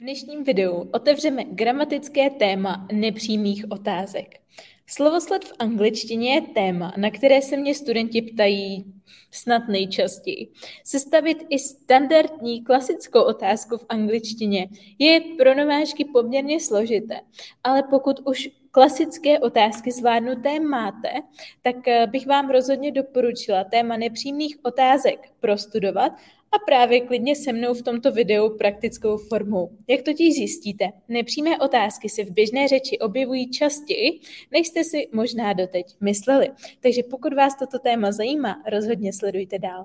V dnešním videu otevřeme gramatické téma nepřímých otázek. Slovosled v angličtině je téma, na které se mě studenti ptají snad nejčastěji. Sestavit i standardní klasickou otázku v angličtině je pro nováčky poměrně složité, ale pokud už klasické otázky zvládnuté máte, tak bych vám rozhodně doporučila téma nepřímých otázek prostudovat a právě klidně se mnou v tomto videu praktickou formou. Jak totiž zjistíte, nepřímé otázky se v běžné řeči objevují častěji, než jste si možná doteď mysleli. Takže pokud vás toto téma zajímá, rozhodně sledujte dál.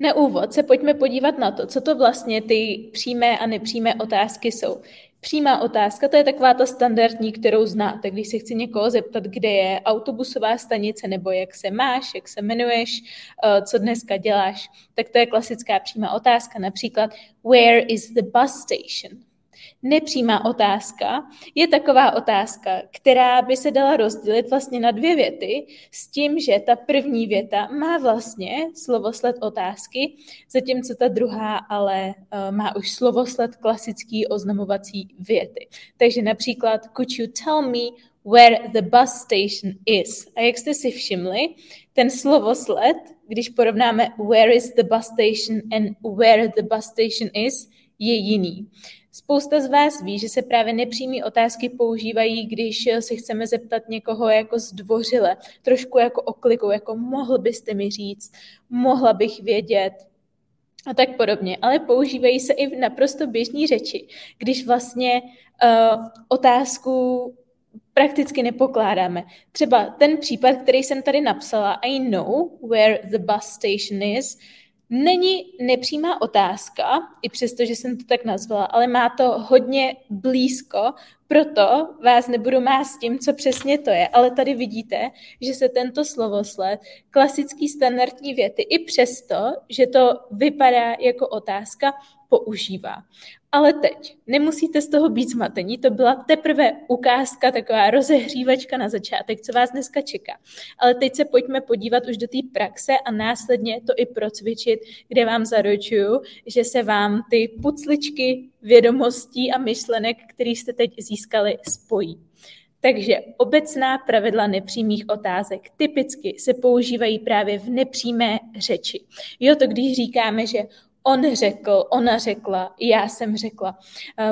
Na úvod se pojďme podívat na to, co to vlastně ty přímé a nepřímé otázky jsou. Přímá otázka, to je taková ta standardní, kterou znáte, když se chci někoho zeptat, kde je autobusová stanice, nebo jak se máš, jak se jmenuješ, co dneska děláš, tak to je klasická přímá otázka, například where is the bus station? Nepřímá otázka je taková otázka, která by se dala rozdělit vlastně na 2 věty s tím, že ta první věta má vlastně slovosled otázky, zatímco ta druhá ale má už slovosled klasický oznamovací věty. Takže například could you tell me where the bus station is? A jak jste si všimli, ten slovosled, když porovnáme where is the bus station and where the bus station is, je jiný. Spousta z vás ví, že se právě nepřímé otázky používají, když se chceme zeptat někoho jako zdvořile, trošku jako oklikou, jako mohl byste mi říct, mohla bych vědět a tak podobně. Ale používají se i v naprosto běžné řeči, když vlastně otázku prakticky nepokládáme. Třeba ten případ, který jsem tady napsala, I know where the bus station is, není nepřímá otázka, i přesto, že jsem to tak nazvala, ale má to hodně blízko, proto vás nebudu mást s tím, co přesně to je, ale tady vidíte, že se tento slovosled, klasický standardní věty, i přesto, že to vypadá jako otázka, používá. Ale teď nemusíte z toho být zmatení, to byla teprve ukázka, taková rozehřívačka na začátek, co vás dneska čeká. Ale teď se pojďme podívat už do té praxe a následně to i procvičit, kde vám zaručuju, že se vám ty pucličky vědomostí a myšlenek, které jste teď získali, spojí. Takže obecná pravidla nepřímých otázek typicky se používají právě v nepřímé řeči. Jo, to když říkáme, že on řekl, ona řekla, já jsem řekla.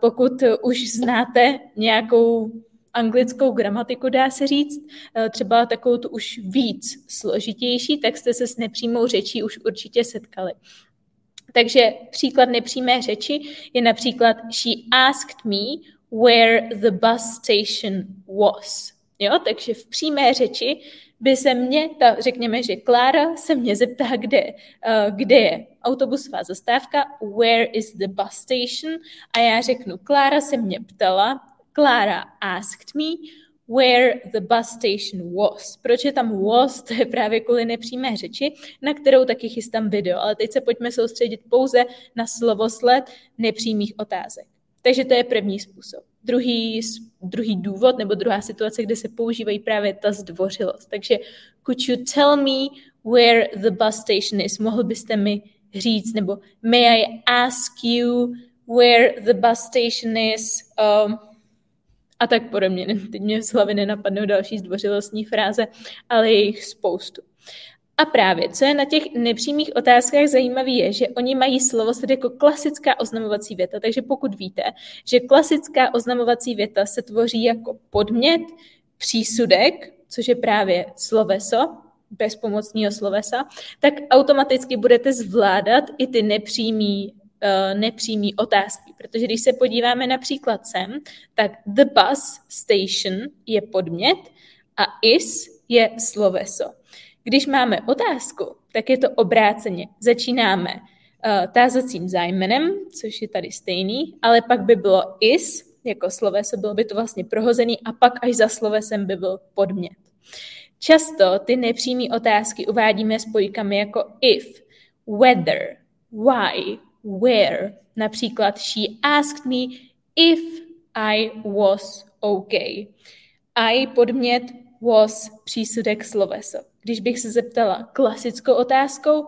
Pokud už znáte nějakou anglickou gramatiku, dá se říct, třeba takovou tu už víc složitější, tak jste se s nepřímou řečí už určitě setkali. Takže příklad nepřímé řeči je například she asked me where the bus station was. Jo, takže v přímé řeči by se mě, řekněme, že Klára se mě zeptá, kde je autobusová zastávka, where is the bus station, a já řeknu, Klára se mě ptala, Klára asked me, where the bus station was. Proč je tam was, to je právě kvůli nepřímé řeči, na kterou taky chystám video, ale teď se pojďme soustředit pouze na slovosled nepřímých otázek. Takže to je první způsob. Druhý důvod nebo druhá situace, kde se používají právě ta zdvořilost. Takže could you tell me where the bus station is? Mohl byste mi říct, nebo may I ask you where the bus station is? A tak podobně. Teď mě z hlavy nenapadnou další zdvořilostní fráze, ale je jich spoustu. A právě, co je na těch nepřímých otázkách zajímavé, je, že oni mají slovosled jako klasická oznamovací věta. Takže pokud víte, že klasická oznamovací věta se tvoří jako podmět, přísudek, což je právě sloveso, bezpomocného slovesa, tak automaticky budete zvládat i ty nepřímé nepřímý otázky, protože když se podíváme například sem, tak the bus station je podmět a is je sloveso. Když máme otázku, tak je to obráceně. Začínáme tázacím zájmenem, což je tady stejný, ale pak by bylo is, jako sloveso, bylo by to vlastně prohozený a pak až za slovesem by byl podmět. Často ty nepřímé otázky uvádíme spojkami jako if, whether, why, where. Například she asked me if I was okay. I podmět, was přísudek sloveso. Když bych se zeptala klasickou otázkou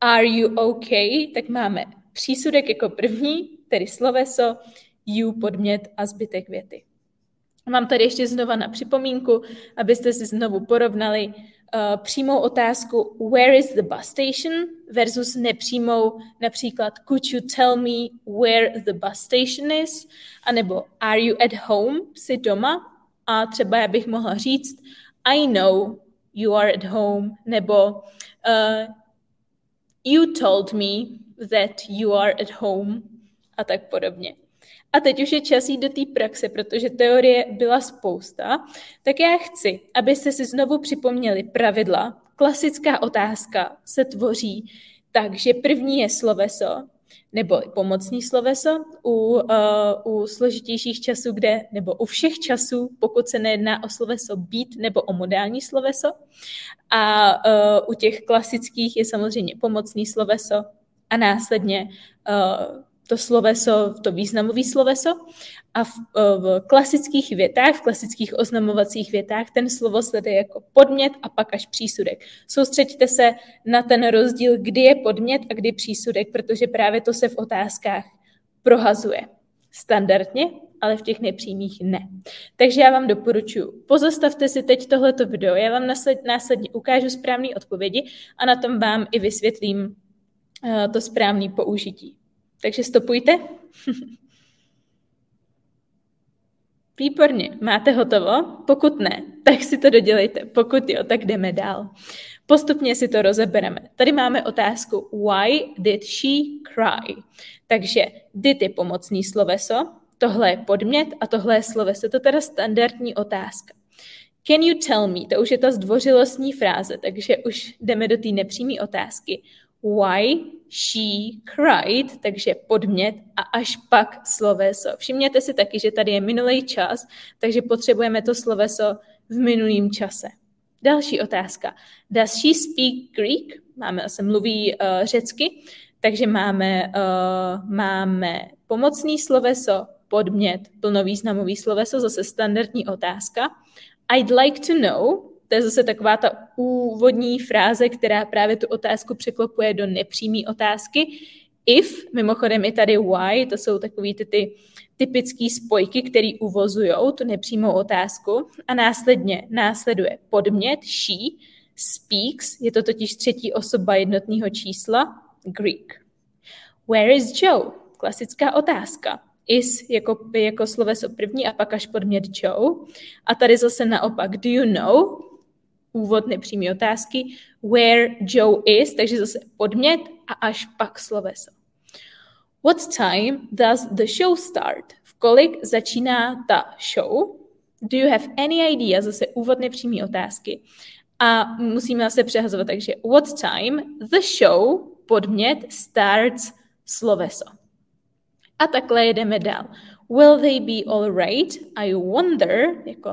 are you okay, tak máme přísudek jako první, tedy sloveso, you podmět a zbytek věty. Mám tady ještě znova na připomínku, abyste si znovu porovnali přímou otázku where is the bus station versus nepřímou například could you tell me where the bus station is, anebo are you at home, jsi doma, a třeba já bych mohla říct I know you are at home, nebo you told me that you are at home a tak podobně. A teď už je čas jít do té praxe, protože teorie byla spousta, tak já chci, abyste si znovu připomněli pravidla. Klasická otázka se tvoří tak, že první je sloveso, nebo pomocní sloveso u složitějších časů, kde, nebo u všech časů, pokud se nejedná o sloveso být nebo o modální sloveso. A u těch klasických je samozřejmě pomocní sloveso a následně to sloveso, to významové sloveso. A v klasických větách, v klasických oznamovacích větách ten slovo sleduje jako podmět a pak až přísudek. Soustřeďte se na ten rozdíl, kdy je podmět a kdy přísudek, protože právě to se v otázkách prohazuje. Standardně, ale v těch nepřímých ne. Takže já vám doporučuji, pozastavte si teď tohleto video, já vám následně ukážu správné odpovědi a na tom vám i vysvětlím to správné použití. Takže stopujte. Výborně, máte hotovo? Pokud ne, tak si to dodělejte. Pokud jo, tak jdeme dál. Postupně si to rozebereme. Tady máme otázku why did she cry? Takže did je pomocný sloveso, tohle je podmět a tohle je sloveso. To teda standardní otázka. Can you tell me? To už je ta zdvořilostní fráze, takže už jdeme do té nepřímé otázky. Why she cried, takže podmět a až pak sloveso. Všimněte si taky, že tady je minulý čas, takže potřebujeme to sloveso v minulém čase. Další otázka. Does she speak Greek? Máme asi mluví řecky, takže máme pomocný sloveso, podmět, plnovýznamový sloveso, zase standardní otázka. I'd like to know. To je zase taková ta úvodní fráze, která právě tu otázku překlopuje do nepřímé otázky. If, mimochodem i tady why, to jsou takový ty typické spojky, které uvozujou tu nepřímou otázku. A následuje podmět she speaks, je to totiž třetí osoba jednotného čísla, Greek. Where is Joe? Klasická otázka. Is jako sloveso první a pak až podmět Joe. A tady zase naopak do you know? Úvod nepřímé otázky, where Joe is, takže zase podmět a až pak sloveso. What time does the show start? V kolik začíná ta show? Do you have any idea? Zase úvod nepřímé otázky. A musíme se přehazovat, takže what time the show, podmět, starts, sloveso. A takhle jedeme dál. Will they be all right? I wonder, jako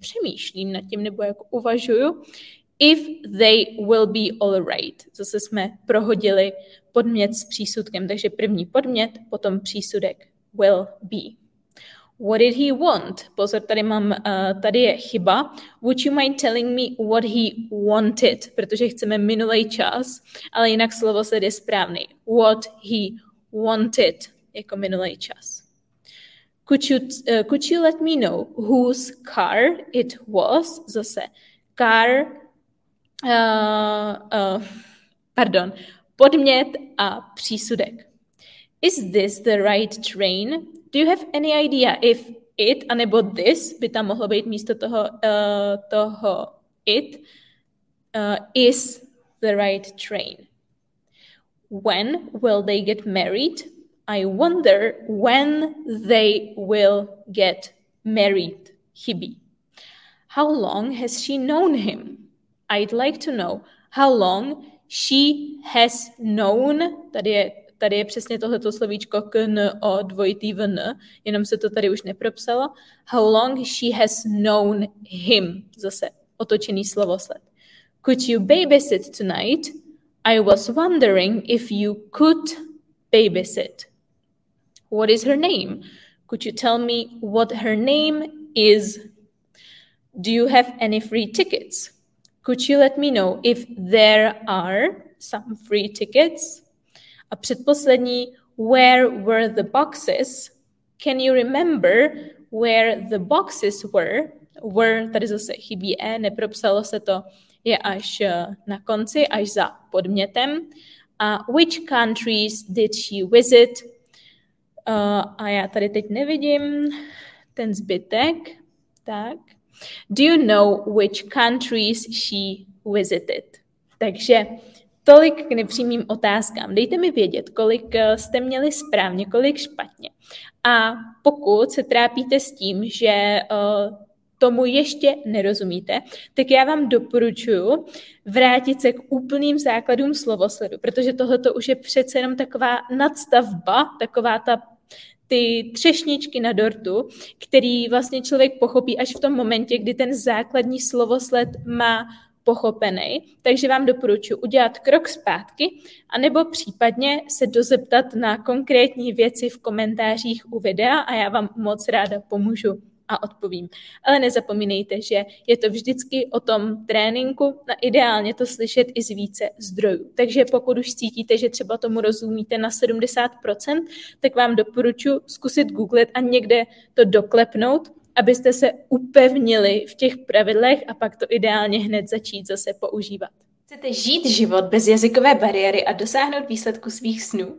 přemýšlím nad tím, nebo jako uvažuju, if they will be all right. Zase jsme prohodili podmět s přísudkem, takže první podmět, potom přísudek will be. What did he want? Pozor, tady je chyba. Would you mind telling me what he wanted? Protože chceme minulý čas, ale jinak slovo se je správný. What he wanted, jako minulý čas. Could you let me know whose car it was? Zase car, podmět a přísudek. Is this the right train? Do you have any idea if it, anebo this, by tam mohlo být místo toho it, is the right train? When will they get married? I wonder when they will get married, Hibi. How long has she known him? I'd like to know how long she has known. Tady je přesně tohleto slovíčko KNO2VN, jenom se to tady už nepropsalo. How long she has known him. Zase otočený slovosled. Could you babysit tonight? I was wondering if you could babysit. What is her name? Could you tell me what her name is? Do you have any free tickets? Could you let me know if there are some free tickets? A předposlední, where were the boxes? Can you remember where the boxes were? Were, tady zase chybí E, nepropsalo se to, je až na konci, až za podmětem. A which countries did she visit? A já tady teď nevidím ten zbytek. Tak. Do you know which countries she visited? Takže tolik k nepřímým otázkám. Dejte mi vědět, kolik jste měli správně, kolik špatně. A pokud se trápíte s tím, že tomu ještě nerozumíte, tak já vám doporučuji vrátit se k úplným základům slovosledu, protože tohleto už je přece jenom taková nadstavba, taková ta ty třešničky na dortu, který vlastně člověk pochopí až v tom momentě, kdy ten základní slovosled má pochopený. Takže vám doporučuji udělat krok zpátky, anebo případně se dozeptat na konkrétní věci v komentářích u videa a já vám moc ráda pomůžu a odpovím. Ale nezapomínejte, že je to vždycky o tom tréninku a ideálně to slyšet i z více zdrojů. Takže pokud už cítíte, že třeba tomu rozumíte na 70%, tak vám doporučuji zkusit googlet a někde to doklepnout, abyste se upevnili v těch pravidlech a pak to ideálně hned začít zase používat. Chcete žít život bez jazykové bariéry a dosáhnout výsledku svých snů?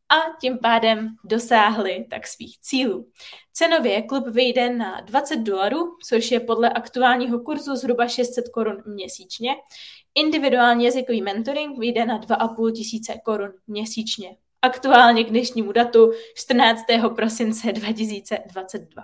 A tím pádem dosáhli tak svých cílů. Cenově klub vyjde na $20, což je podle aktuálního kurzu zhruba 600 korun měsíčně. Individuální jazykový mentoring vyjde na 2 500 korun měsíčně. Aktuálně k dnešnímu datu 14. prosince 2022.